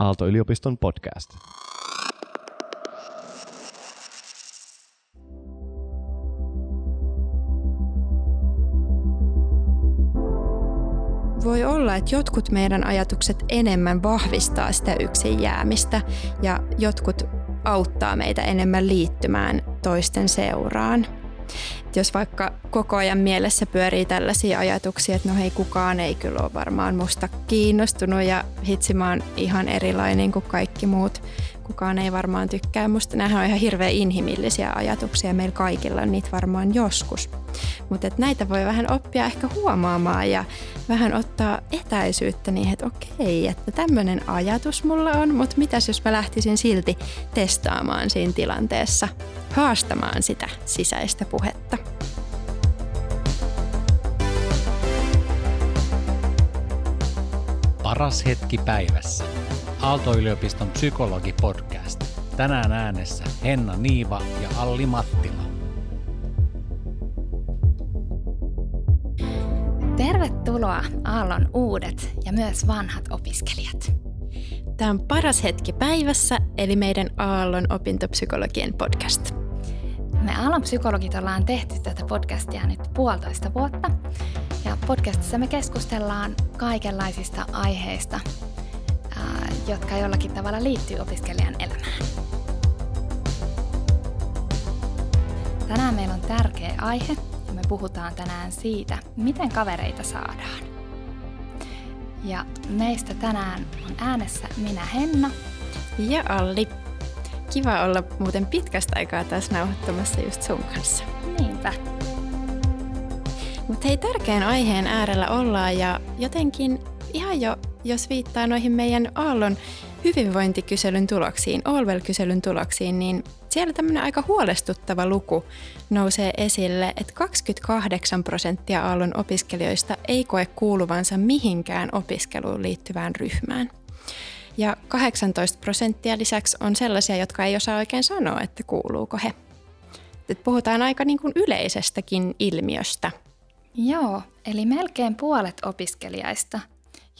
Aalto-yliopiston podcast. Voi olla, että jotkut meidän ajatukset enemmän vahvistaa sitä yksin jäämistä ja jotkut auttaa meitä enemmän liittymään toisten seuraan. Et jos vaikka koko ajan mielessä pyörii tällaisia ajatuksia, että no hei, kukaan ei kyllä ole varmaan musta kiinnostunut ja hitsi mä oon ihan erilainen kuin kaikki muut, kukaan ei varmaan tykkää musta. Nämähän on ihan hirveän inhimillisiä ajatuksia, meillä kaikilla on niitä varmaan joskus. Mutta näitä voi vähän oppia ehkä huomaamaan ja vähän ottaa etäisyyttä niihin, että okei, että tämmöinen ajatus mulla on, mutta mitäs jos mä lähtisin silti testaamaan siinä tilanteessa, haastamaan sitä sisäistä puhetta. Paras hetki päivässä. Aalto-yliopiston psykologi-podcast. Tänään äänessä Henna Niiva ja Alli Mattila. Tervetuloa Aallon uudet ja myös vanhat opiskelijat. Tämä on Paras hetki päivässä, eli meidän Aallon opintopsykologien podcast. Me Aallon psykologit ollaan tehty tätä podcastia nyt 1,5 vuotta. Ja podcastissa me keskustellaan kaikenlaisista aiheista, jotka jollakin tavalla liittyy opiskelijan elämään. Tänään meillä on tärkeä aihe ja me puhutaan tänään siitä, miten kavereita saadaan. Ja meistä tänään on äänessä minä Henna ja Alli. Kiva olla muuten pitkästä aikaa taas nauhoittamassa just sun kanssa. Niinpä. Mutta hei, tärkeän aiheen äärellä ollaan ja jotenkin ihan jo, jos viittaa noihin meidän Aallon hyvinvointikyselyn tuloksiin, Allwell-kyselyn tuloksiin, niin siellä tämmöinen aika huolestuttava luku nousee esille, että 28% Aallon opiskelijoista ei koe kuuluvansa mihinkään opiskeluun liittyvään ryhmään. Ja 18% lisäksi on sellaisia, jotka ei osaa oikein sanoa, että kuuluuko he. Et puhutaan aika niin kuin yleisestäkin ilmiöstä. Joo, eli melkein puolet opiskelijaista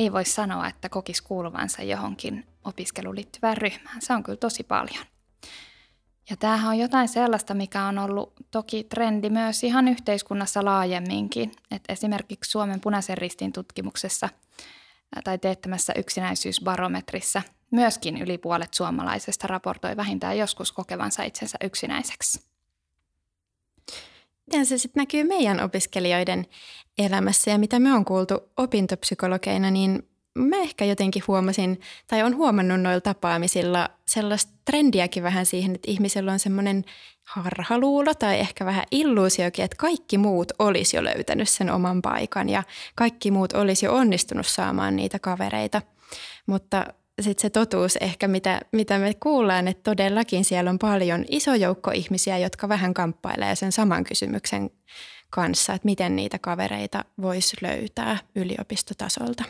ei voi sanoa, että kokisi kuuluvansa johonkin opiskeluun liittyvään ryhmään. Se on kyllä tosi paljon. Ja tämähän on jotain sellaista, mikä on ollut toki trendi myös ihan yhteiskunnassa laajemminkin. Et esimerkiksi Suomen Punaisen Ristin tutkimuksessa tai teettämässä yksinäisyysbarometrissa myöskin yli puolet suomalaisista raportoi vähintään joskus kokevansa itsensä yksinäiseksi. Miten se sitten näkyy meidän opiskelijoiden elämässä ja mitä me on kuultu opintopsykologeina, niin mä ehkä jotenkin huomasin tai on huomannut noilla tapaamisilla sellaista trendiäkin vähän siihen, että ihmisellä on semmoinen harhaluulo tai ehkä vähän illuusiokin, että kaikki muut olisi jo löytänyt sen oman paikan ja kaikki muut olisi jo onnistunut saamaan niitä kavereita, mutta sitten se totuus ehkä, mitä me kuullaan, että todellakin siellä on paljon iso joukko ihmisiä, jotka vähän kamppailee sen saman kysymyksen kanssa, että miten niitä kavereita voisi löytää yliopistotasolta.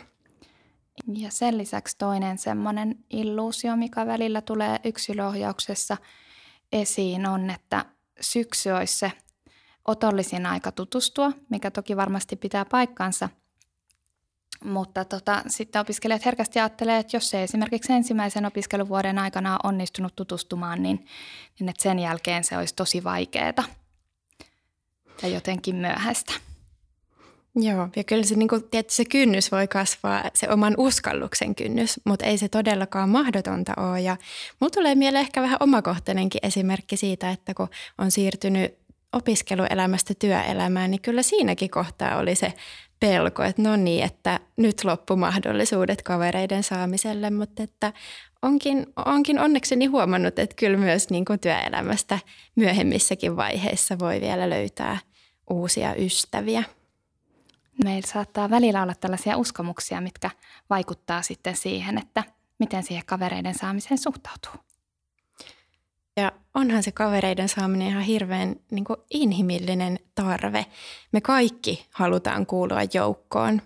Ja sen lisäksi toinen semmoinen illuusio, mikä välillä tulee yksilöohjauksessa esiin, on, että syksy olisi se otollisin aika tutustua, mikä toki varmasti pitää paikkansa. Mutta sitten opiskelijat herkästi ajattelee, että jos ei esimerkiksi ensimmäisen opiskeluvuoden aikana ole onnistunut tutustumaan, niin että sen jälkeen se olisi tosi vaikeaa ja jotenkin myöhäistä. Joo, ja kyllä se, niin kuin, tietysti se kynnys voi kasvaa, se oman uskalluksen kynnys, mutta ei se todellakaan mahdotonta ole. Ja mulla tulee mieleen ehkä vähän omakohtainenkin esimerkki siitä, että kun on siirtynyt opiskeluelämästä työelämään, niin kyllä siinäkin kohtaa oli se pelko, että no niin, että nyt loppu mahdollisuudet kavereiden saamiselle, mutta että onkin onnekseni huomannut, että kyllä myös niin kuin työelämästä myöhemmissäkin vaiheissa voi vielä löytää uusia ystäviä. Meillä saattaa välillä olla tällaisia uskomuksia, mitkä vaikuttaa sitten siihen, että miten siihen kavereiden saamiseen suhtautuu. Ja onhan se kavereiden saaminen ihan hirveän niin kuin inhimillinen tarve. Me kaikki halutaan kuulua joukkoon.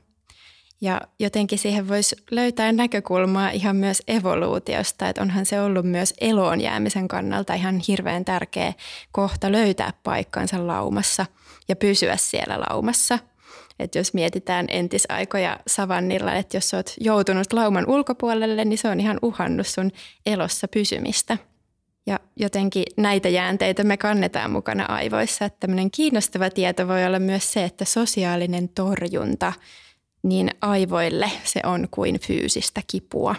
Ja jotenkin siihen voisi löytää näkökulmaa ihan myös evoluutiosta, että onhan se ollut myös eloon jäämisen kannalta ihan hirveän tärkeä kohta löytää paikkansa laumassa ja pysyä siellä laumassa. Että jos mietitään entisaikoja savannilla, että jos olet joutunut lauman ulkopuolelle, niin se on ihan uhannut sun elossa pysymistä. Ja jotenkin näitä jäänteitä me kannetaan mukana aivoissa. Että tämmöinen kiinnostava tieto voi olla myös se, että sosiaalinen torjunta, niin aivoille se on kuin fyysistä kipua.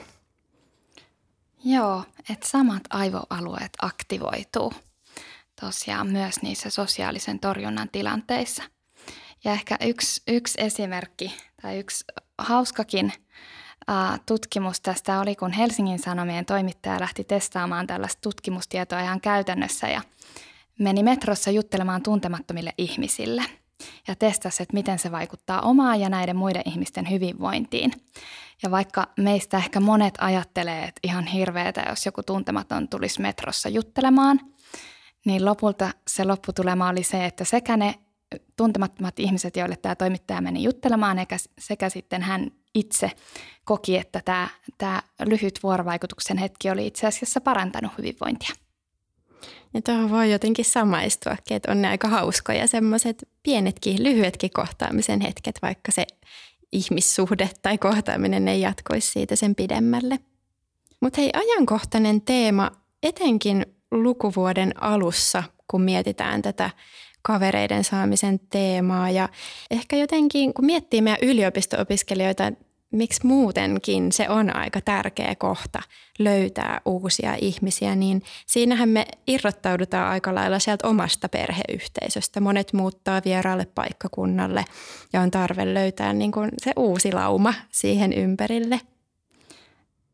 Joo, että samat aivoalueet aktivoituu tosiaan myös niissä sosiaalisen torjunnan tilanteissa. Ja ehkä yksi esimerkki tai yksi hauskakin tutkimus tästä oli, kun Helsingin Sanomien toimittaja lähti testaamaan tällaista tutkimustietoa ihan käytännössä ja meni metrossa juttelemaan tuntemattomille ihmisille ja testasi, että miten se vaikuttaa omaan ja näiden muiden ihmisten hyvinvointiin. Ja vaikka meistä ehkä monet ajattelee, että ihan hirveetä, jos joku tuntematon tulisi metrossa juttelemaan, niin lopulta se lopputulema oli se, että sekä ne tuntemattomat ihmiset, joille tämä toimittaja meni juttelemaan, sekä sitten hän itse koki, että tämä lyhyt vuorovaikutuksen hetki oli itse asiassa parantanut hyvinvointia. Ja tuohon voi jotenkin samaistua, että on ne aika hauskoja semmoiset pienetkin, lyhyetkin kohtaamisen hetket, vaikka se ihmissuhde tai kohtaaminen ei jatkuisi siitä sen pidemmälle. Mutta hei, ajankohtainen teema etenkin lukuvuoden alussa, kun mietitään tätä kavereiden saamisen teemaa ja ehkä jotenkin, kun miettii meidän yliopisto-opiskelijoita, miksi muutenkin se on aika tärkeä kohta löytää uusia ihmisiä, niin siinähän me irrottaudutaan aika lailla sieltä omasta perheyhteisöstä. Monet muuttaa vieraalle paikkakunnalle ja on tarve löytää niin kuin se uusi lauma siihen ympärille.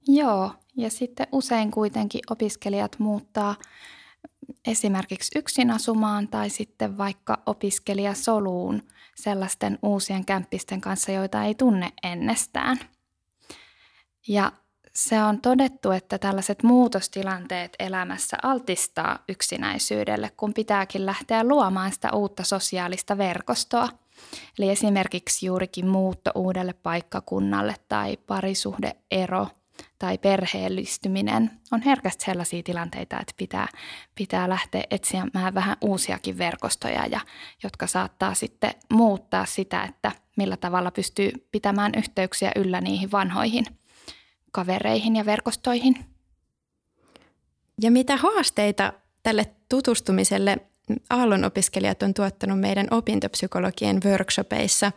Joo, ja sitten usein kuitenkin opiskelijat muuttaa esimerkiksi yksin asumaan tai sitten vaikka opiskelijasoluun sellaisten uusien kämppisten kanssa, joita ei tunne ennestään. Ja se on todettu, että tällaiset muutostilanteet elämässä altistaa yksinäisyydelle, kun pitääkin lähteä luomaan sitä uutta sosiaalista verkostoa. Eli esimerkiksi juurikin muutto uudelle paikkakunnalle tai parisuhdeero tai perheellistyminen on herkästi sellaisia tilanteita, että pitää lähteä etsimään vähän uusiakin verkostoja, ja, jotka saattaa sitten muuttaa sitä, että millä tavalla pystyy pitämään yhteyksiä yllä niihin vanhoihin kavereihin ja verkostoihin. Ja mitä haasteita tälle tutustumiselle Aallon opiskelijat on tuottanut meidän opintopsykologien workshopeissa,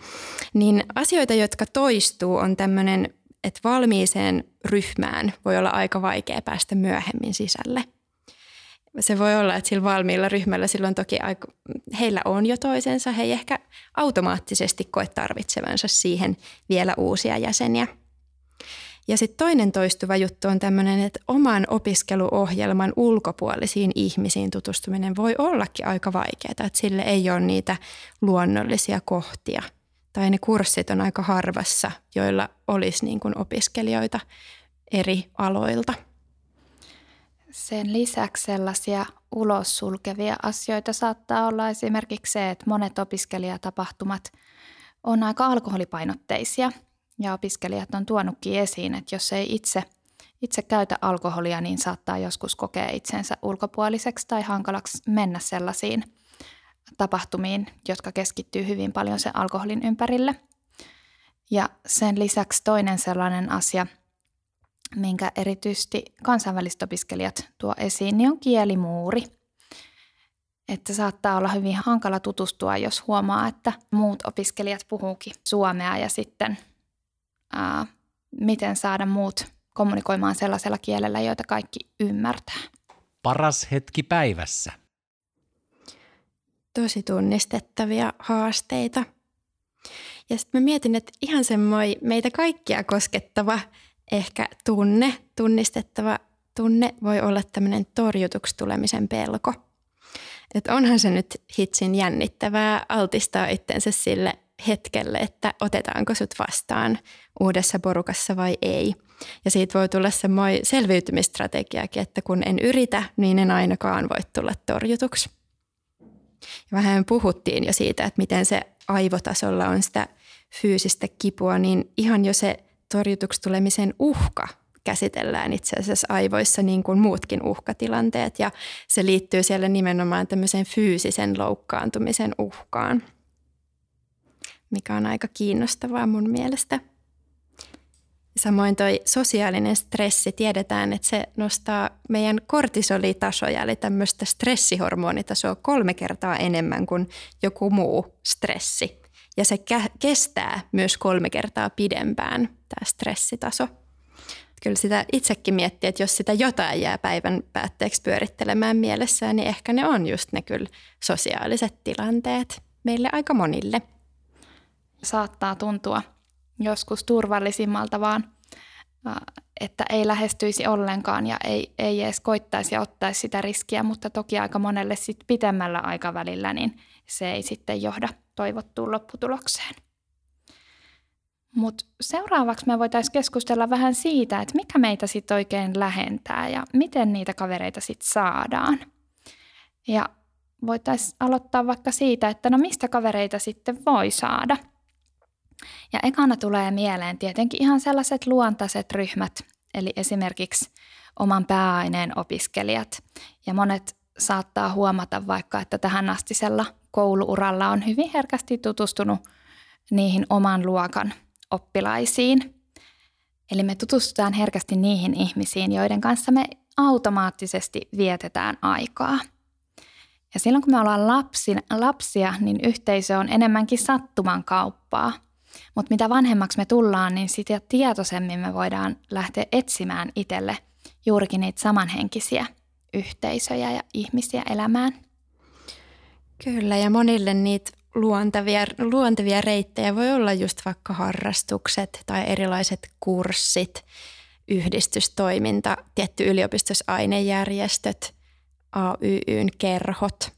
niin asioita, jotka toistuu, on tämmöinen, että valmiiseen ryhmään voi olla aika vaikea päästä myöhemmin sisälle. Se voi olla, että sillä valmiilla ryhmällä silloin toki heillä on jo toisensa, he ei ehkä automaattisesti koe tarvitsevansa siihen vielä uusia jäseniä. Ja sitten toinen toistuva juttu on tämmöinen, että oman opiskeluohjelman ulkopuolisiin ihmisiin tutustuminen voi ollakin aika vaikeaa, että sille ei ole niitä luonnollisia kohtia. Tai ne kurssit on aika harvassa, joilla olisi niin kuin opiskelijoita eri aloilta. Sen lisäksi sellaisia ulos sulkevia asioita saattaa olla esimerkiksi se, että monet opiskelijatapahtumat on aika alkoholipainotteisia. Ja opiskelijat on tuonutkin esiin, että jos ei itse käytä alkoholia, niin saattaa joskus kokea itsensä ulkopuoliseksi tai hankalaksi mennä sellaisiin tapahtumiin, jotka keskittyy hyvin paljon sen alkoholin ympärille. Ja sen lisäksi toinen sellainen asia, minkä erityisesti kansainväliset opiskelijat tuo esiin, niin on kielimuuri. Että saattaa olla hyvin hankala tutustua, jos huomaa, että muut opiskelijat puhuukin suomea ja sitten miten saada muut kommunikoimaan sellaisella kielellä, joita kaikki ymmärtää. Paras hetki päivässä. Tosi tunnistettavia haasteita. Ja sitten mä mietin, että ihan semmoinen meitä kaikkia koskettava ehkä tunnistettava tunne voi olla tämmöinen torjutuksi tulemisen pelko. Että onhan se nyt hitsin jännittävää altistaa itsensä sille hetkelle, että otetaanko sut vastaan uudessa porukassa vai ei. Ja siitä voi tulla semmoinen selviytymistrategiakin, että kun en yritä, niin en ainakaan voi tulla torjutuksi. Ja vähän puhuttiin jo siitä, että miten se aivotasolla on sitä fyysistä kipua, niin ihan jo se torjutuksi tulemisen uhka käsitellään itse asiassa aivoissa niin kuin muutkin uhkatilanteet, ja se liittyy siellä nimenomaan tämmöiseen fyysisen loukkaantumisen uhkaan. mikä on aika kiinnostavaa mun mielestä. Samoin toi sosiaalinen stressi, tiedetään, että se nostaa meidän kortisolitasoja, eli tämmöistä stressihormonitasoa 3 kertaa enemmän kuin joku muu stressi. Ja se kestää myös 3 kertaa pidempään, tämä stressitaso. Kyllä sitä itsekin miettii, että jos sitä jotain jää päivän päätteeksi pyörittelemään mielessään, niin ehkä ne on just ne kyllä sosiaaliset tilanteet meille aika monille. Saattaa tuntua joskus turvallisimmalta vaan, että ei lähestyisi ollenkaan ja ei edes koittaisi ja ottaisi sitä riskiä, mutta toki aika monelle sit pitemmällä aikavälillä niin se ei sitten johda toivottuun lopputulokseen. Mutta seuraavaksi me voitaisiin keskustella vähän siitä, että mikä meitä sitten oikein lähentää ja miten niitä kavereita sitten saadaan. Ja voitaisiin aloittaa vaikka siitä, että no mistä kavereita sitten voi saada. Ja ekana tulee mieleen tietenkin ihan sellaiset luontaiset ryhmät, eli esimerkiksi oman pääaineen opiskelijat. Ja monet saattaa huomata vaikka, että tähän astisella kouluuralla on hyvin herkästi tutustunut niihin oman luokan oppilaisiin. Eli me tutustutaan herkästi niihin ihmisiin, joiden kanssa me automaattisesti vietetään aikaa. Ja silloin kun me ollaan lapsia, niin yhteisö on enemmänkin sattuman kauppaa. Mutta mitä vanhemmaksi me tullaan, niin sitä tietoisemmin me voidaan lähteä etsimään itselle juurikin niitä samanhenkisiä yhteisöjä ja ihmisiä elämään. Kyllä, ja monille niitä luontevia reittejä voi olla just vaikka harrastukset tai erilaiset kurssit, yhdistystoiminta, tietty yliopistosainejärjestöt, AYYn kerhot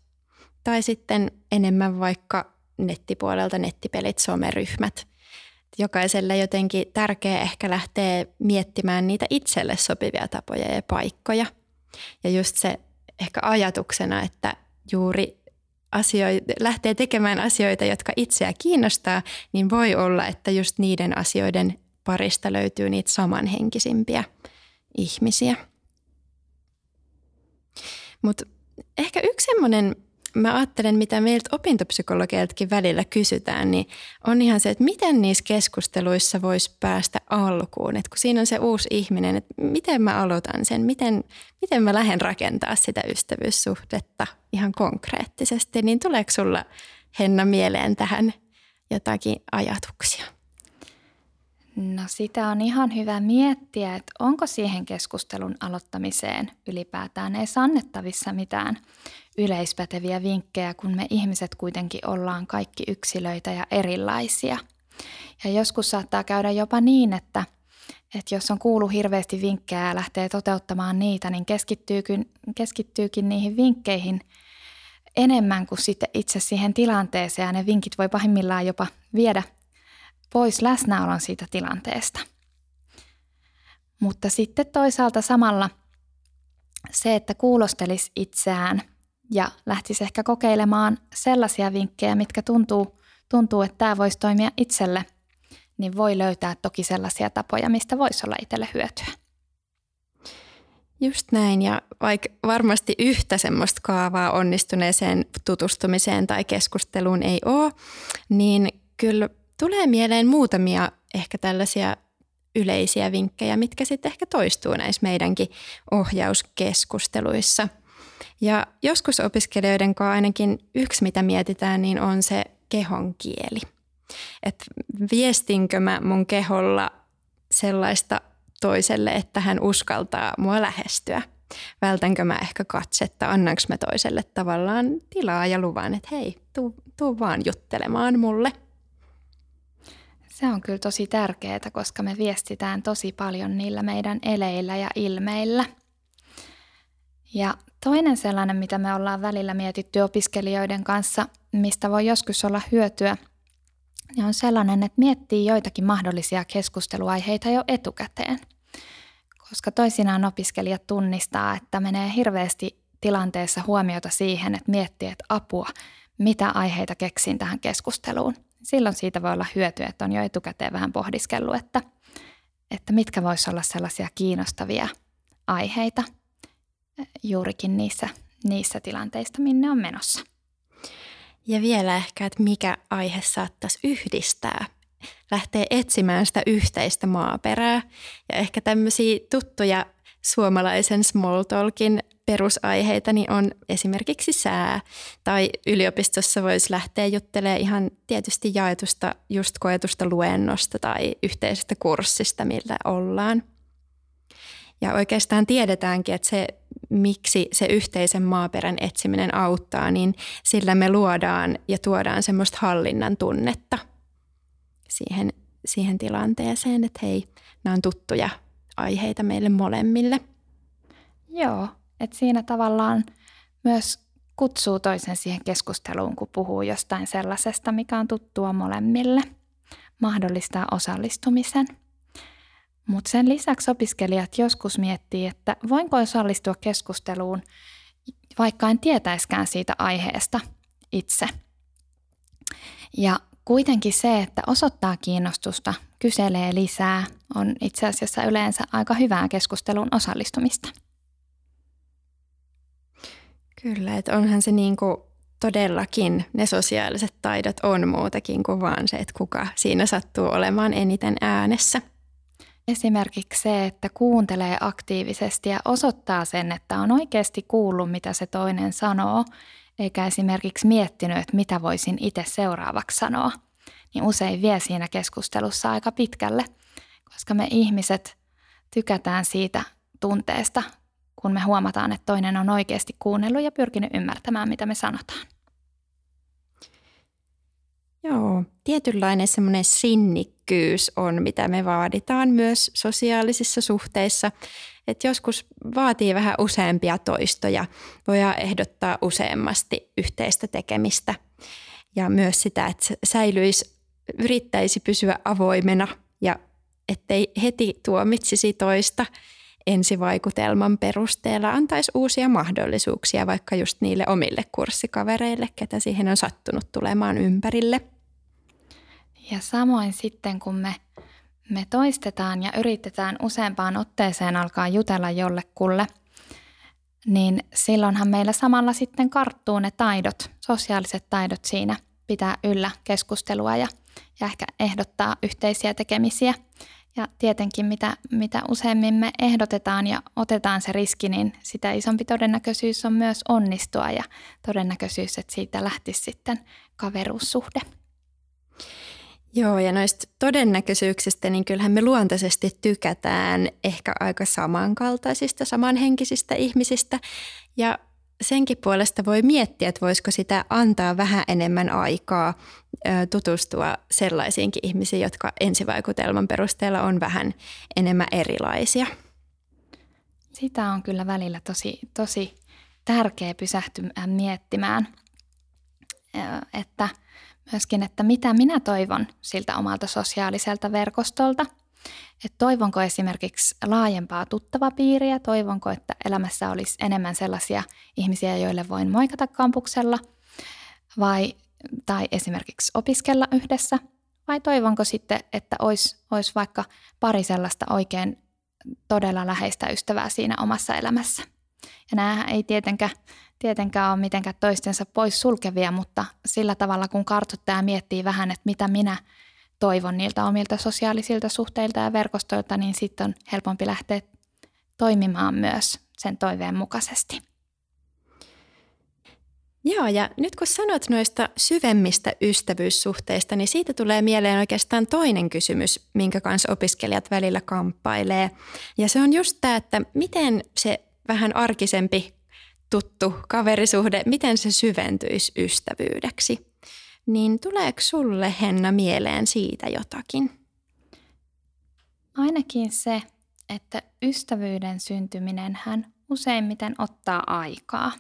tai sitten enemmän vaikka nettipuolelta nettipelit, someryhmät. Jokaiselle jotenkin tärkeää ehkä lähteä miettimään niitä itselle sopivia tapoja ja paikkoja. Ja just se ehkä ajatuksena, että juuri lähtee tekemään asioita, jotka itseä kiinnostaa, niin voi olla, että just niiden asioiden parista löytyy niitä samanhenkisimpiä ihmisiä. Mutta ehkä yksi semmoinen, mä ajattelen, mitä meiltä opintopsykologeiltakin välillä kysytään, niin on ihan se, että miten niissä keskusteluissa voisi päästä alkuun. Että kun siinä on se uusi ihminen, että miten mä aloitan sen, miten mä lähden rakentaa sitä ystävyyssuhdetta ihan konkreettisesti. Niin tuleeko sulla, Henna, mieleen tähän jotakin ajatuksia? No sitä on ihan hyvä miettiä, että onko siihen keskustelun aloittamiseen ylipäätään edes annettavissa mitään yleispäteviä vinkkejä, kun me ihmiset kuitenkin ollaan kaikki yksilöitä ja erilaisia. Ja joskus saattaa käydä jopa niin, että jos on kuullut hirveästi vinkkejä ja lähtee toteuttamaan niitä, niin keskittyykin niihin vinkkeihin enemmän kuin sitten itse siihen tilanteeseen. Ja ne vinkit voi pahimmillaan jopa viedä pois läsnäolon siitä tilanteesta. Mutta sitten toisaalta samalla se, että kuulostelisi itseään ja lähtisi ehkä kokeilemaan sellaisia vinkkejä, mitkä tuntuu, että tämä voisi toimia itselle, niin voi löytää toki sellaisia tapoja, mistä voisi olla itselle hyötyä. Just näin, ja vaikka varmasti yhtä semmoista kaavaa onnistuneeseen tutustumiseen tai keskusteluun ei ole, niin kyllä tulee mieleen muutamia ehkä tällaisia yleisiä vinkkejä, mitkä sitten ehkä toistuu näissä meidänkin ohjauskeskusteluissa. Ja joskus opiskelijoiden kanssa ainakin yksi, mitä mietitään, niin on se kehon kieli. Että viestinkö mä mun keholla sellaista toiselle, että hän uskaltaa mua lähestyä? Vältänkö mä ehkä katsetta, annanko mä toiselle tavallaan tilaa ja luvan, että hei, tuu vaan juttelemaan mulle. Se on kyllä tosi tärkeää, koska me viestitään tosi paljon niillä meidän eleillä ja ilmeillä. Ja toinen sellainen, mitä me ollaan välillä mietitty opiskelijoiden kanssa, mistä voi joskus olla hyötyä, niin on sellainen, että miettii joitakin mahdollisia keskusteluaiheita jo etukäteen. Koska toisinaan opiskelijat tunnistaa, että menee hirveästi tilanteessa huomiota siihen, että miettii, että apua, mitä aiheita keksin tähän keskusteluun. Silloin siitä voi olla hyötyä, että on jo etukäteen vähän pohdiskellut, että mitkä voisi olla sellaisia kiinnostavia aiheita juurikin niissä tilanteista, minne on menossa. Ja vielä ehkä, että mikä aihe saattaisi yhdistää. Lähtee etsimään sitä yhteistä maaperää ja ehkä tämmöisiä tuttuja suomalaisen small talkin perusaiheita niin on esimerkiksi sää. Tai yliopistossa voisi lähteä juttelemaan ihan tietysti jaetusta, just koetusta luennosta tai yhteisestä kurssista, millä ollaan. Ja oikeastaan tiedetäänkin, että se, miksi se yhteisen maaperän etsiminen auttaa, niin sillä me luodaan ja tuodaan semmoista hallinnan tunnetta siihen tilanteeseen, että hei, nämä on tuttuja aiheita meille molemmille. Joo, että siinä tavallaan myös kutsuu toisen siihen keskusteluun, kun puhuu jostain sellaisesta, mikä on tuttua molemmille, mahdollistaa osallistumisen. Mutta sen lisäksi opiskelijat joskus miettii, että voinko osallistua keskusteluun, vaikka en tietäiskään siitä aiheesta itse. Ja kuitenkin se, että osoittaa kiinnostusta, kyselee lisää, on itse asiassa yleensä aika hyvää keskusteluun osallistumista. Kyllä, että onhan se niinku todellakin, ne sosiaaliset taidot on muutakin kuin vaan se, että kuka siinä sattuu olemaan eniten äänessä. Esimerkiksi se, että kuuntelee aktiivisesti ja osoittaa sen, että on oikeasti kuullut, mitä se toinen sanoo, eikä esimerkiksi miettinyt, että mitä voisin itse seuraavaksi sanoa, niin usein vie siinä keskustelussa aika pitkälle, koska me ihmiset tykätään siitä tunteesta, kun me huomataan, että toinen on oikeasti kuunnellut ja pyrkinyt ymmärtämään, mitä me sanotaan. Joo, tietynlainen semmoinen sinnikkyys on, mitä me vaaditaan myös sosiaalisissa suhteissa. Että joskus vaatii vähän useampia toistoja, voidaan ehdottaa useammasti yhteistä tekemistä ja myös sitä, että yrittäisi pysyä avoimena ja ettei heti tuomitsisi toista ensivaikutelman perusteella, antaisi uusia mahdollisuuksia vaikka just niille omille kurssikavereille, ketä siihen on sattunut tulemaan ympärille. Ja samoin sitten, kun me toistetaan ja yritetään useampaan otteeseen alkaa jutella jollekulle, niin silloinhan meillä samalla sitten karttuu ne taidot, sosiaaliset taidot siinä pitää yllä keskustelua ja ehkä ehdottaa yhteisiä tekemisiä. Ja tietenkin mitä useammin me ehdotetaan ja otetaan se riski, niin sitä isompi todennäköisyys on myös onnistua ja todennäköisyys, että siitä lähtisi sitten kaveruussuhde. Joo, ja noista todennäköisyyksistä, niin kyllähän me luontaisesti tykätään ehkä aika samankaltaisista, samanhenkisistä ihmisistä. Ja senkin puolesta voi miettiä, että voisiko sitä antaa vähän enemmän aikaa tutustua sellaisiinkin ihmisiin, jotka ensivaikutelman perusteella on vähän enemmän erilaisia. Sitä on kyllä välillä tosi tärkeä pysähtyä miettimään, että myöskin, että mitä minä toivon siltä omalta sosiaaliselta verkostolta. Että toivonko esimerkiksi laajempaa tuttavapiiriä, toivonko, että elämässä olisi enemmän sellaisia ihmisiä, joille voin moikata kampuksella tai esimerkiksi opiskella yhdessä. Vai toivonko sitten, että olisi vaikka pari sellaista oikein todella läheistä ystävää siinä omassa elämässä. Ja nämähän ei tietenkään ole mitenkään toistensa pois sulkevia, mutta sillä tavalla kun kartoittaa ja miettii vähän, että mitä minä toivon niiltä omilta sosiaalisilta suhteilta ja verkostoilta, niin sitten on helpompi lähteä toimimaan myös sen toiveen mukaisesti. Joo, ja nyt kun sanot noista syvemmistä ystävyyssuhteista, niin siitä tulee mieleen oikeastaan toinen kysymys, minkä kanssa opiskelijat välillä kamppailee. Ja se on just tämä, että miten se vähän arkisempi tuttu kaverisuhde, miten se syventyisi ystävyydeksi. Niin tuleeko sulle, Henna, mieleen siitä jotakin? Ainakin se, että ystävyyden syntyminenhän useimmiten ottaa aikaa.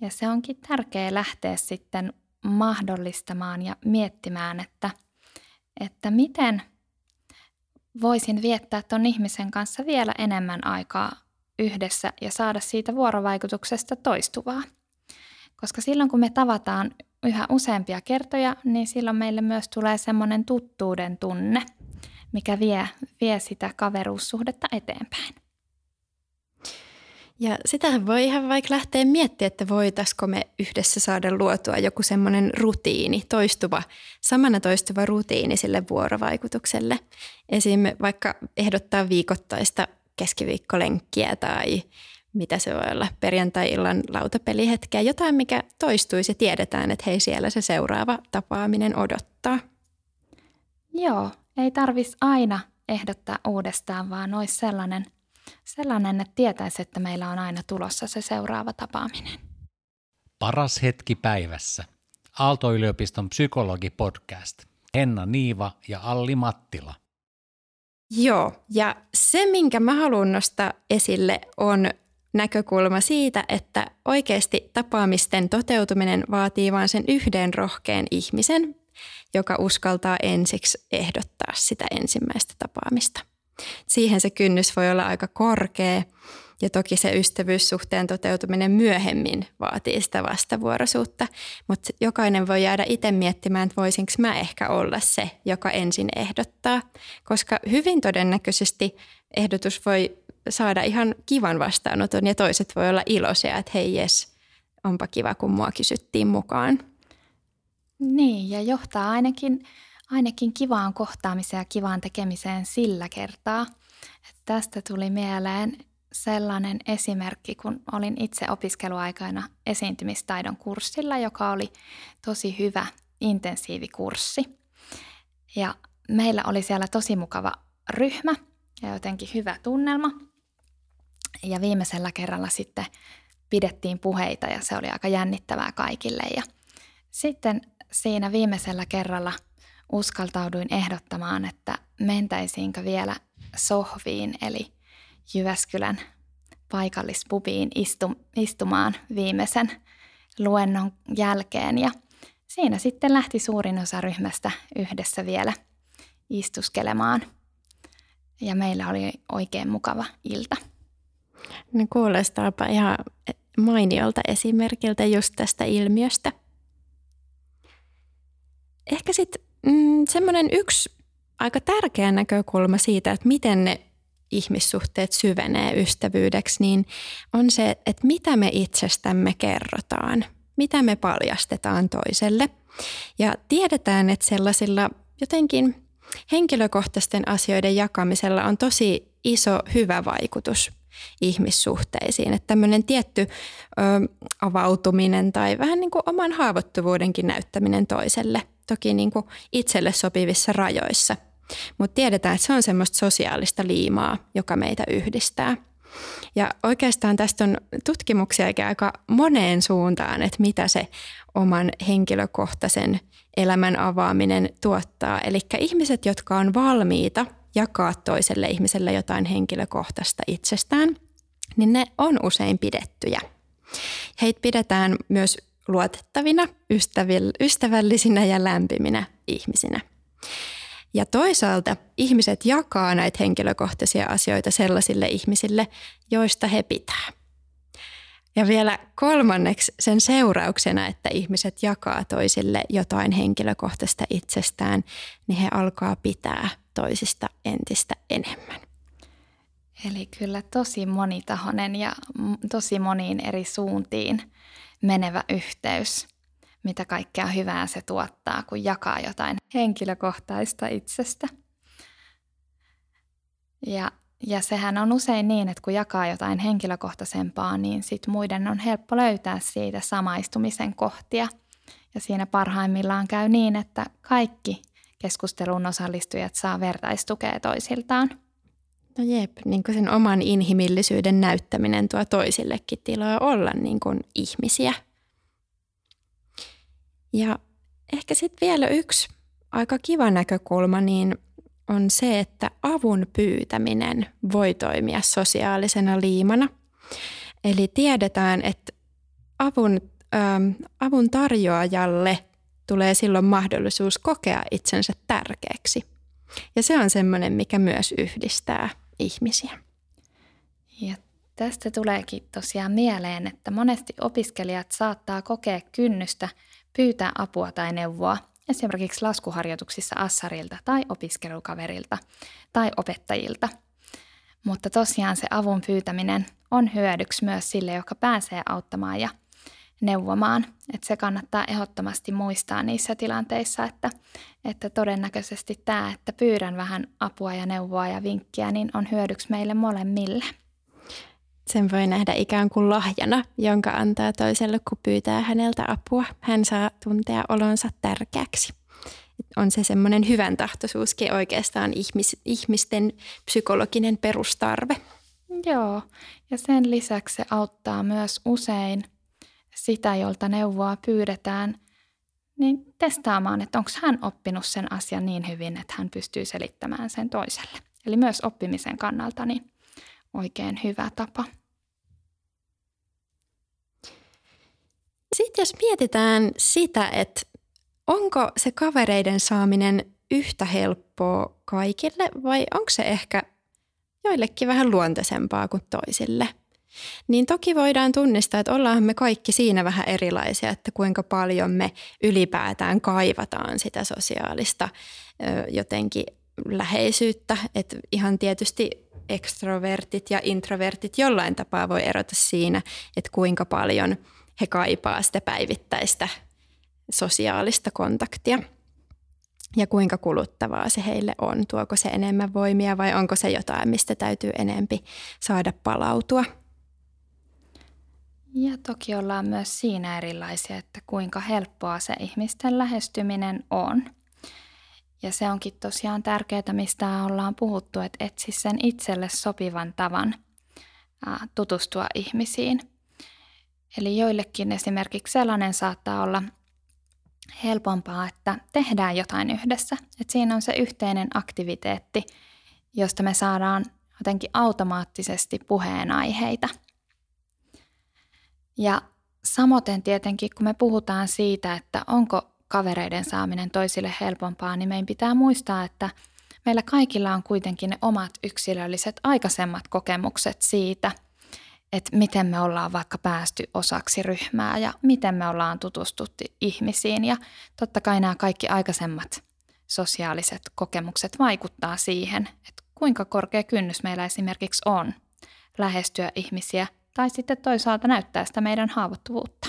Ja se onkin tärkeää lähteä sitten mahdollistamaan ja miettimään, että miten voisin viettää ton ihmisen kanssa vielä enemmän aikaa yhdessä ja saada siitä vuorovaikutuksesta toistuvaa. Koska silloin, kun me tavataan yhä useampia kertoja, niin silloin meille myös tulee semmoinen tuttuuden tunne, mikä vie sitä kaveruussuhdetta eteenpäin. Ja sitähän voi ihan vaikka lähteä miettimään, että voitaisiko me yhdessä saada luotua joku semmoinen rutiini, samana toistuva rutiini sille vuorovaikutukselle. Esim. Vaikka ehdottaa viikoittaista keskiviikkolenkkiä tai mitä se voi olla, perjantai-illan lautapelihetkeä, jotain mikä toistuisi ja tiedetään, että hei siellä se seuraava tapaaminen odottaa. Joo, ei tarvitsisi aina ehdottaa uudestaan, vaan olisi sellainen, että tietäisi, että meillä on aina tulossa se seuraava tapaaminen. Paras hetki päivässä. Aalto-yliopiston psykologipodcast. Henna Niiva ja Alli Mattila. Joo, ja se minkä mä haluan nostaa esille on näkökulma siitä, että oikeasti tapaamisten toteutuminen vaatii vain sen yhden rohkean ihmisen, joka uskaltaa ensiksi ehdottaa sitä ensimmäistä tapaamista. Siihen se kynnys voi olla aika korkea ja toki se ystävyyssuhteen toteutuminen myöhemmin vaatii sitä vastavuoroisuutta, mutta jokainen voi jäädä itse miettimään, että voisinko mä ehkä olla se, joka ensin ehdottaa, koska hyvin todennäköisesti ehdotus voi saada ihan kivan vastaanoton ja toiset voi olla iloisia, että hei jes, onpa kiva kun mua kysyttiin mukaan. Niin ja johtaa ainakin kivaan kohtaamiseen ja kivaan tekemiseen sillä kertaa. Että tästä tuli mieleen sellainen esimerkki, kun olin itse opiskeluaikana esiintymistaidon kurssilla, joka oli tosi hyvä intensiivikurssi. Ja meillä oli siellä tosi mukava ryhmä ja jotenkin hyvä tunnelma. Ja viimeisellä kerralla sitten pidettiin puheita ja se oli aika jännittävää kaikille. Ja sitten siinä viimeisellä kerralla uskaltauduin ehdottamaan, että mentäisiinkö vielä sohviin, eli Jyväskylän paikallispubiin istumaan viimeisen luennon jälkeen. Ja siinä sitten lähti suurin osa ryhmästä yhdessä vielä istuskelemaan. Ja meillä oli oikein mukava ilta. No kuulostaapa ihan mainiolta esimerkiltä just tästä ilmiöstä. Ehkä sitten semmoinen yksi aika tärkeä näkökulma siitä, että miten ne ihmissuhteet syvenee ystävyydeksi, niin on se, että mitä me itsestämme kerrotaan, mitä me paljastetaan toiselle. Ja tiedetään, että sellaisilla jotenkin henkilökohtaisten asioiden jakamisella on tosi iso hyvä vaikutus ihmissuhteisiin. Että tämmöinen tietty avautuminen tai vähän niin kuin oman haavoittuvuudenkin näyttäminen toiselle. Toki niin kuin itselle sopivissa rajoissa, mutta tiedetään, että se on semmoista sosiaalista liimaa, joka meitä yhdistää. Ja oikeastaan tästä on tutkimuksia aika moneen suuntaan, että mitä se oman henkilökohtaisen elämän avaaminen tuottaa. Eli ihmiset, jotka on valmiita jakaa toiselle ihmiselle jotain henkilökohtaista itsestään, niin ne on usein pidettyjä. Heitä pidetään myös luotettavina, ystävällisinä ja lämpiminä ihmisinä. Ja toisaalta ihmiset jakaa näitä henkilökohtaisia asioita sellaisille ihmisille, joista he pitää. Ja vielä kolmanneksi sen seurauksena, että ihmiset jakaa toisille jotain henkilökohtaista itsestään, niin he alkaa pitää toisista entistä enemmän. Eli kyllä tosi monitahoinen ja tosi moniin eri suuntiin menevä yhteys, mitä kaikkea hyvää se tuottaa, kun jakaa jotain henkilökohtaista itsestä. Ja sehän on usein niin, että kun jakaa jotain henkilökohtaisempaa, niin sit muiden on helppo löytää siitä samaistumisen kohtia. Ja siinä parhaimmillaan käy niin, että kaikki keskusteluun osallistujat saa vertaistukea toisiltaan. No jep, niin kuin sen oman inhimillisyyden näyttäminen tuo toisillekin tilaa olla niin kuin ihmisiä. Ja ehkä sitten vielä yksi aika kiva näkökulma niin on se, että avun pyytäminen voi toimia sosiaalisena liimana. Eli tiedetään, että avun tarjoajalle tulee silloin mahdollisuus kokea itsensä tärkeäksi. Ja se on semmoinen, mikä myös yhdistää ihmisiä. Ja tästä tuleekin tosiaan mieleen, että monesti opiskelijat saattaa kokea kynnystä pyytää apua tai neuvoa esimerkiksi laskuharjoituksissa assarilta tai opiskelukaverilta tai opettajilta. Mutta tosiaan se avun pyytäminen on hyödyksi myös sille, joka pääsee auttamaan ja neuvomaan. Että se kannattaa ehdottomasti muistaa niissä tilanteissa, että todennäköisesti tämä, että pyydän vähän apua ja neuvoa ja vinkkiä, niin on hyödyksi meille molemmille. Sen voi nähdä ikään kuin lahjana, jonka antaa toiselle, kun pyytää häneltä apua. Hän saa tuntea olonsa tärkeäksi. On se semmoinen hyvän tahtoisuuskin oikeastaan ihmisten psykologinen perustarve. Joo, ja sen lisäksi se auttaa myös usein sitä, jolta neuvoa pyydetään, niin testaamaan, että onko hän oppinut sen asian niin hyvin, että hän pystyy selittämään sen toiselle. Eli myös oppimisen kannalta niin oikein hyvä tapa. Sitten jos mietitään sitä, että onko se kavereiden saaminen yhtä helppoa kaikille vai onko se ehkä joillekin vähän luontaisempaa kuin toisille? Niin toki voidaan tunnistaa, että ollaan me kaikki siinä vähän erilaisia, että kuinka paljon me ylipäätään kaivataan sitä sosiaalista jotenkin läheisyyttä. Että ihan tietysti ekstrovertit ja introvertit jollain tapaa voi erota siinä, että kuinka paljon he kaipaa sitä päivittäistä sosiaalista kontaktia ja kuinka kuluttavaa se heille on. Tuoko se enemmän voimia vai onko se jotain, mistä täytyy enempi saada palautua? Ja toki ollaan myös siinä erilaisia, että kuinka helppoa se ihmisten lähestyminen on. Ja se onkin tosiaan tärkeää, mistä ollaan puhuttu, että etsi sen itselle sopivan tavan tutustua ihmisiin. Eli joillekin esimerkiksi sellainen saattaa olla helpompaa, että tehdään jotain yhdessä. Että siinä on se yhteinen aktiviteetti, josta me saadaan jotenkin automaattisesti puheenaiheita. Ja samoin tietenkin, kun me puhutaan siitä, että onko kavereiden saaminen toisille helpompaa, niin meidän pitää muistaa, että meillä kaikilla on kuitenkin ne omat yksilölliset aikaisemmat kokemukset siitä, että miten me ollaan vaikka päästy osaksi ryhmää ja miten me ollaan tutustuttu ihmisiin. Ja totta kai nämä kaikki aikaisemmat sosiaaliset kokemukset vaikuttaa siihen, että kuinka korkea kynnys meillä esimerkiksi on lähestyä ihmisiä tai sitten toisaalta näyttää sitä meidän haavoittuvuutta.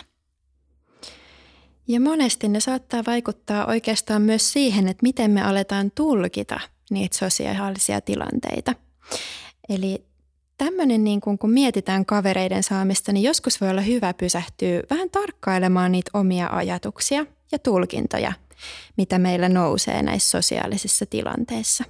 Ja monesti ne saattaa vaikuttaa oikeastaan myös siihen, että miten me aletaan tulkita niitä sosiaalisia tilanteita. Eli tämmöinen, niin kun mietitään kavereiden saamista, niin joskus voi olla hyvä pysähtyä vähän tarkkailemaan niitä omia ajatuksia ja tulkintoja, mitä meillä nousee näissä sosiaalisissa tilanteissa.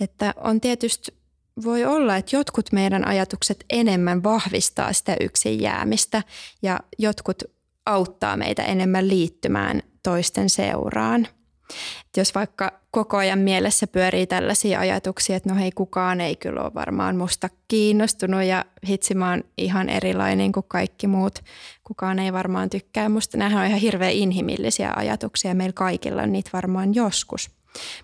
Että on tietysti, voi olla, että jotkut meidän ajatukset enemmän vahvistaa sitä yksin jäämistä ja jotkut auttaa meitä enemmän liittymään toisten seuraan. Et jos vaikka koko ajan mielessä pyörii tällaisia ajatuksia, että no hei, kukaan ei kyllä ole varmaan musta kiinnostunut ja hitsi mä oon ihan erilainen kuin kaikki muut. Kukaan ei varmaan tykkää musta. Nämähän on ihan hirveän inhimillisiä ajatuksia. Meillä kaikilla on niitä varmaan joskus.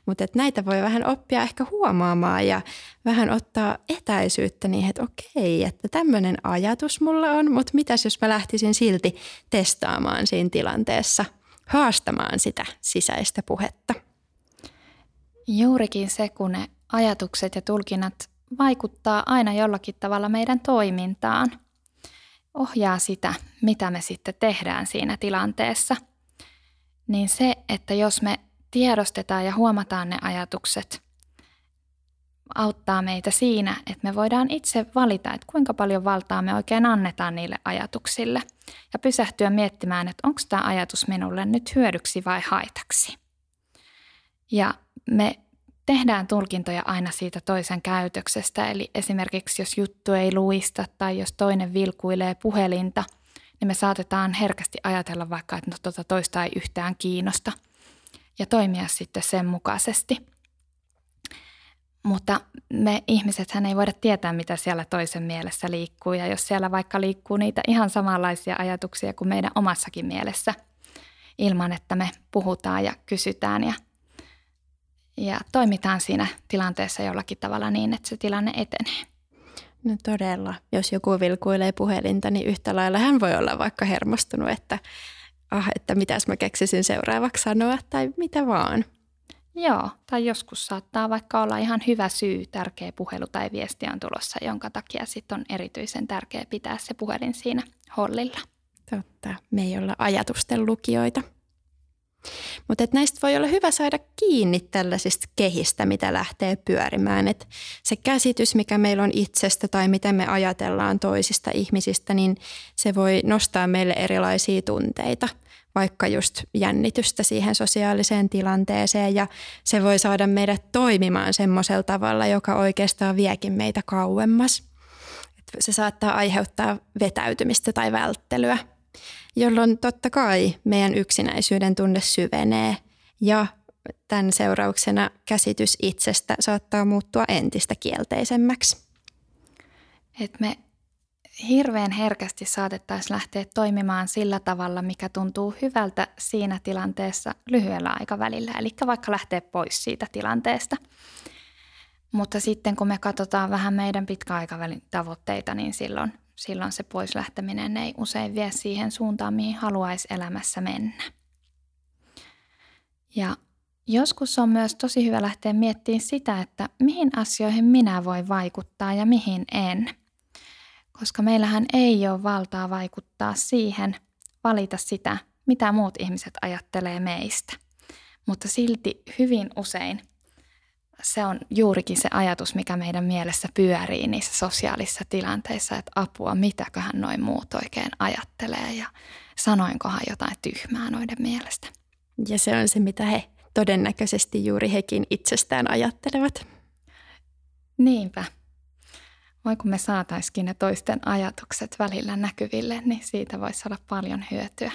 Mutta näitä voi vähän oppia ehkä huomaamaan ja vähän ottaa etäisyyttä niihin, että okei, että tämmöinen ajatus mulla on, mutta mitäs jos mä lähtisin silti testaamaan siinä tilanteessa, haastamaan sitä sisäistä puhetta. Juurikin se, kun ne ajatukset ja tulkinnat vaikuttaa aina jollakin tavalla meidän toimintaan, ohjaa sitä, mitä me sitten tehdään siinä tilanteessa, niin se, että jos me tiedostetaan ja huomataan ne ajatukset, auttaa meitä siinä, että me voidaan itse valita, että kuinka paljon valtaa me oikein annetaan niille ajatuksille ja pysähtyä miettimään, että onko tämä ajatus minulle nyt hyödyksi vai haitaksi. Ja me tehdään tulkintoja aina siitä toisen käytöksestä, eli esimerkiksi jos juttu ei luista tai jos toinen vilkuilee puhelinta, niin me saatetaan herkästi ajatella vaikka, että no, toista ei yhtään kiinnosta. Ja toimia sitten sen mukaisesti. Mutta me ihmisethän ei voida tietää, mitä siellä toisen mielessä liikkuu. Ja jos siellä vaikka liikkuu niitä ihan samanlaisia ajatuksia kuin meidän omassakin mielessä, ilman että me puhutaan ja kysytään ja toimitaan siinä tilanteessa jollakin tavalla niin, että se tilanne etenee. No todella. Jos joku vilkuilee puhelinta, niin yhtä lailla hän voi olla vaikka hermostunut, että mitäs mä keksisin seuraavaksi sanoa tai mitä vaan. Joo, tai joskus saattaa vaikka olla ihan hyvä syy, tärkeä puhelu tai viesti on tulossa, jonka takia sitten on erityisen tärkeä pitää se puhelin siinä hollilla. Totta, me ei olla ajatusten lukijoita. Mutta näistä voi olla hyvä saada kiinni tällaisista kehistä, mitä lähtee pyörimään. Et se käsitys, mikä meillä on itsestä tai miten me ajatellaan toisista ihmisistä, niin se voi nostaa meille erilaisia tunteita, vaikka just jännitystä siihen sosiaaliseen tilanteeseen. Ja se voi saada meidät toimimaan semmoisella tavalla, joka oikeastaan viekin meitä kauemmas. Et se saattaa aiheuttaa vetäytymistä tai välttelyä, jolloin totta kai meidän yksinäisyyden tunne syvenee ja tämän seurauksena käsitys itsestä saattaa muuttua entistä kielteisemmäksi. Et me hirveän herkästi saatettaisiin lähteä toimimaan sillä tavalla, mikä tuntuu hyvältä siinä tilanteessa lyhyellä aikavälillä, eli vaikka lähteä pois siitä tilanteesta. Mutta sitten kun me katsotaan vähän meidän pitkäaikavälin tavoitteita, niin silloin se pois lähteminen ei usein vie siihen suuntaan, mihin haluaisi elämässä mennä. Ja joskus on myös tosi hyvä lähteä miettimään sitä, että mihin asioihin minä voin vaikuttaa ja mihin en. Koska meillähän ei ole valtaa vaikuttaa siihen, valita sitä, mitä muut ihmiset ajattelee meistä. Mutta silti hyvin usein se on juurikin se ajatus, mikä meidän mielessä pyörii niissä sosiaalisissa tilanteissa, että apua, mitäköhän noi muut oikein ajattelee ja sanoinkohan jotain tyhmää noiden mielestä. Ja se on se, mitä he todennäköisesti juuri hekin itsestään ajattelevat. Niinpä. Voi kun me saataisiin ne toisten ajatukset välillä näkyville, niin siitä voisi olla paljon hyötyä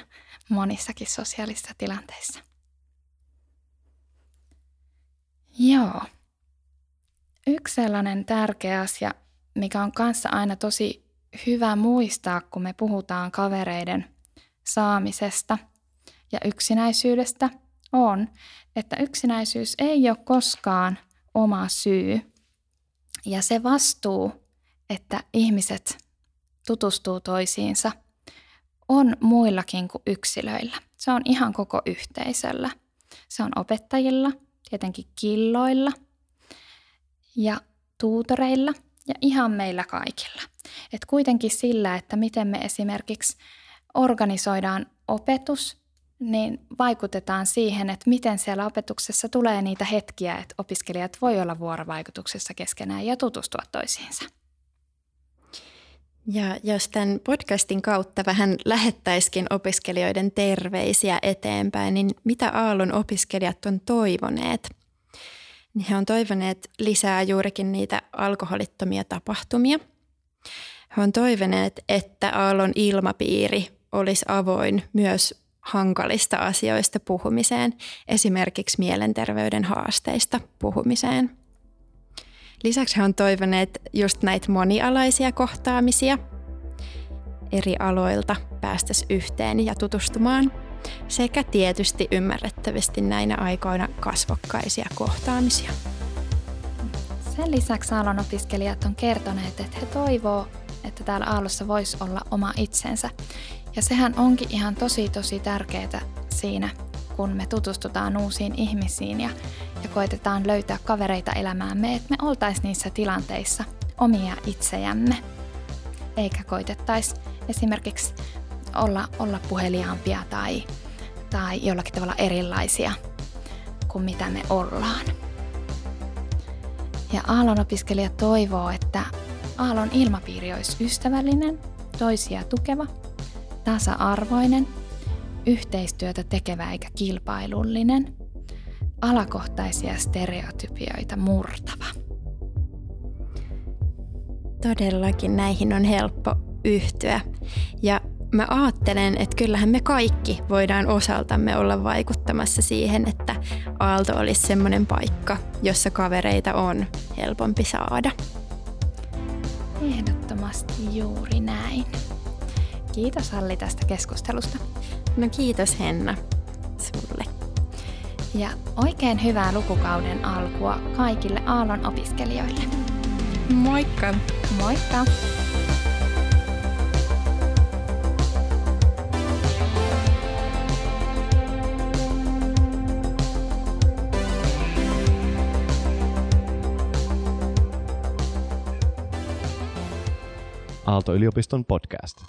monissakin sosiaalisissa tilanteissa. Joo. Yksi sellainen tärkeä asia, mikä on kanssa aina tosi hyvä muistaa, kun me puhutaan kavereiden saamisesta ja yksinäisyydestä, on, että yksinäisyys ei ole koskaan oma syy. Ja se vastuu, että ihmiset tutustuu toisiinsa, on muillakin kuin yksilöillä. Se on ihan koko yhteisöllä. Se on opettajilla, tietenkin killoilla ja tuutoreilla ja ihan meillä kaikilla. Et kuitenkin sillä, että miten me esimerkiksi organisoidaan opetus, niin vaikutetaan siihen, että miten siellä opetuksessa tulee niitä hetkiä, että opiskelijat voi olla vuorovaikutuksessa keskenään ja tutustua toisiinsa. Ja jos tämän podcastin kautta vähän lähettäisikin opiskelijoiden terveisiä eteenpäin, niin mitä Aallon opiskelijat on toivoneet? He on toivoneet lisää juurikin niitä alkoholittomia tapahtumia. He on toivoneet, että Aallon ilmapiiri olisi avoin myös hankalista asioista puhumiseen, esimerkiksi mielenterveyden haasteista puhumiseen. Lisäksi he on toivoneet just näitä monialaisia kohtaamisia eri aloilta päästäisiin yhteen ja tutustumaan sekä tietysti ymmärrettävästi näinä aikoina kasvokkaisia kohtaamisia. Sen lisäksi Aallon opiskelijat on kertoneet, että he toivoo, että täällä Aallossa voisi olla oma itsensä. Ja sehän onkin ihan tosi tärkeää siinä, kun me tutustutaan uusiin ihmisiin ja koitetaan löytää kavereita elämäämme, että me oltaisiin niissä tilanteissa omia itsejämme, eikä koitettaisi esimerkiksi olla puheliaampia tai jollakin tavalla erilaisia kuin mitä me ollaan. Ja Aallon opiskelija toivoo, että Aallon ilmapiiri olisi ystävällinen, toisia tukeva, tasa-arvoinen, yhteistyötä tekevä eikä kilpailullinen, alakohtaisia stereotypioita murtava. Todellakin näihin on helppo yhtyä. Ja mä ajattelen, että kyllähän me kaikki voidaan osaltamme olla vaikuttamassa siihen, että Aalto olisi semmoinen paikka, jossa kavereita on helpompi saada. Ehdottomasti juuri näin. Kiitos Alli tästä keskustelusta. No kiitos Henna sulle. Ja oikein hyvää lukukauden alkua kaikille Aallon opiskelijoille. Moikka! Moikka! Aalto-yliopiston podcast.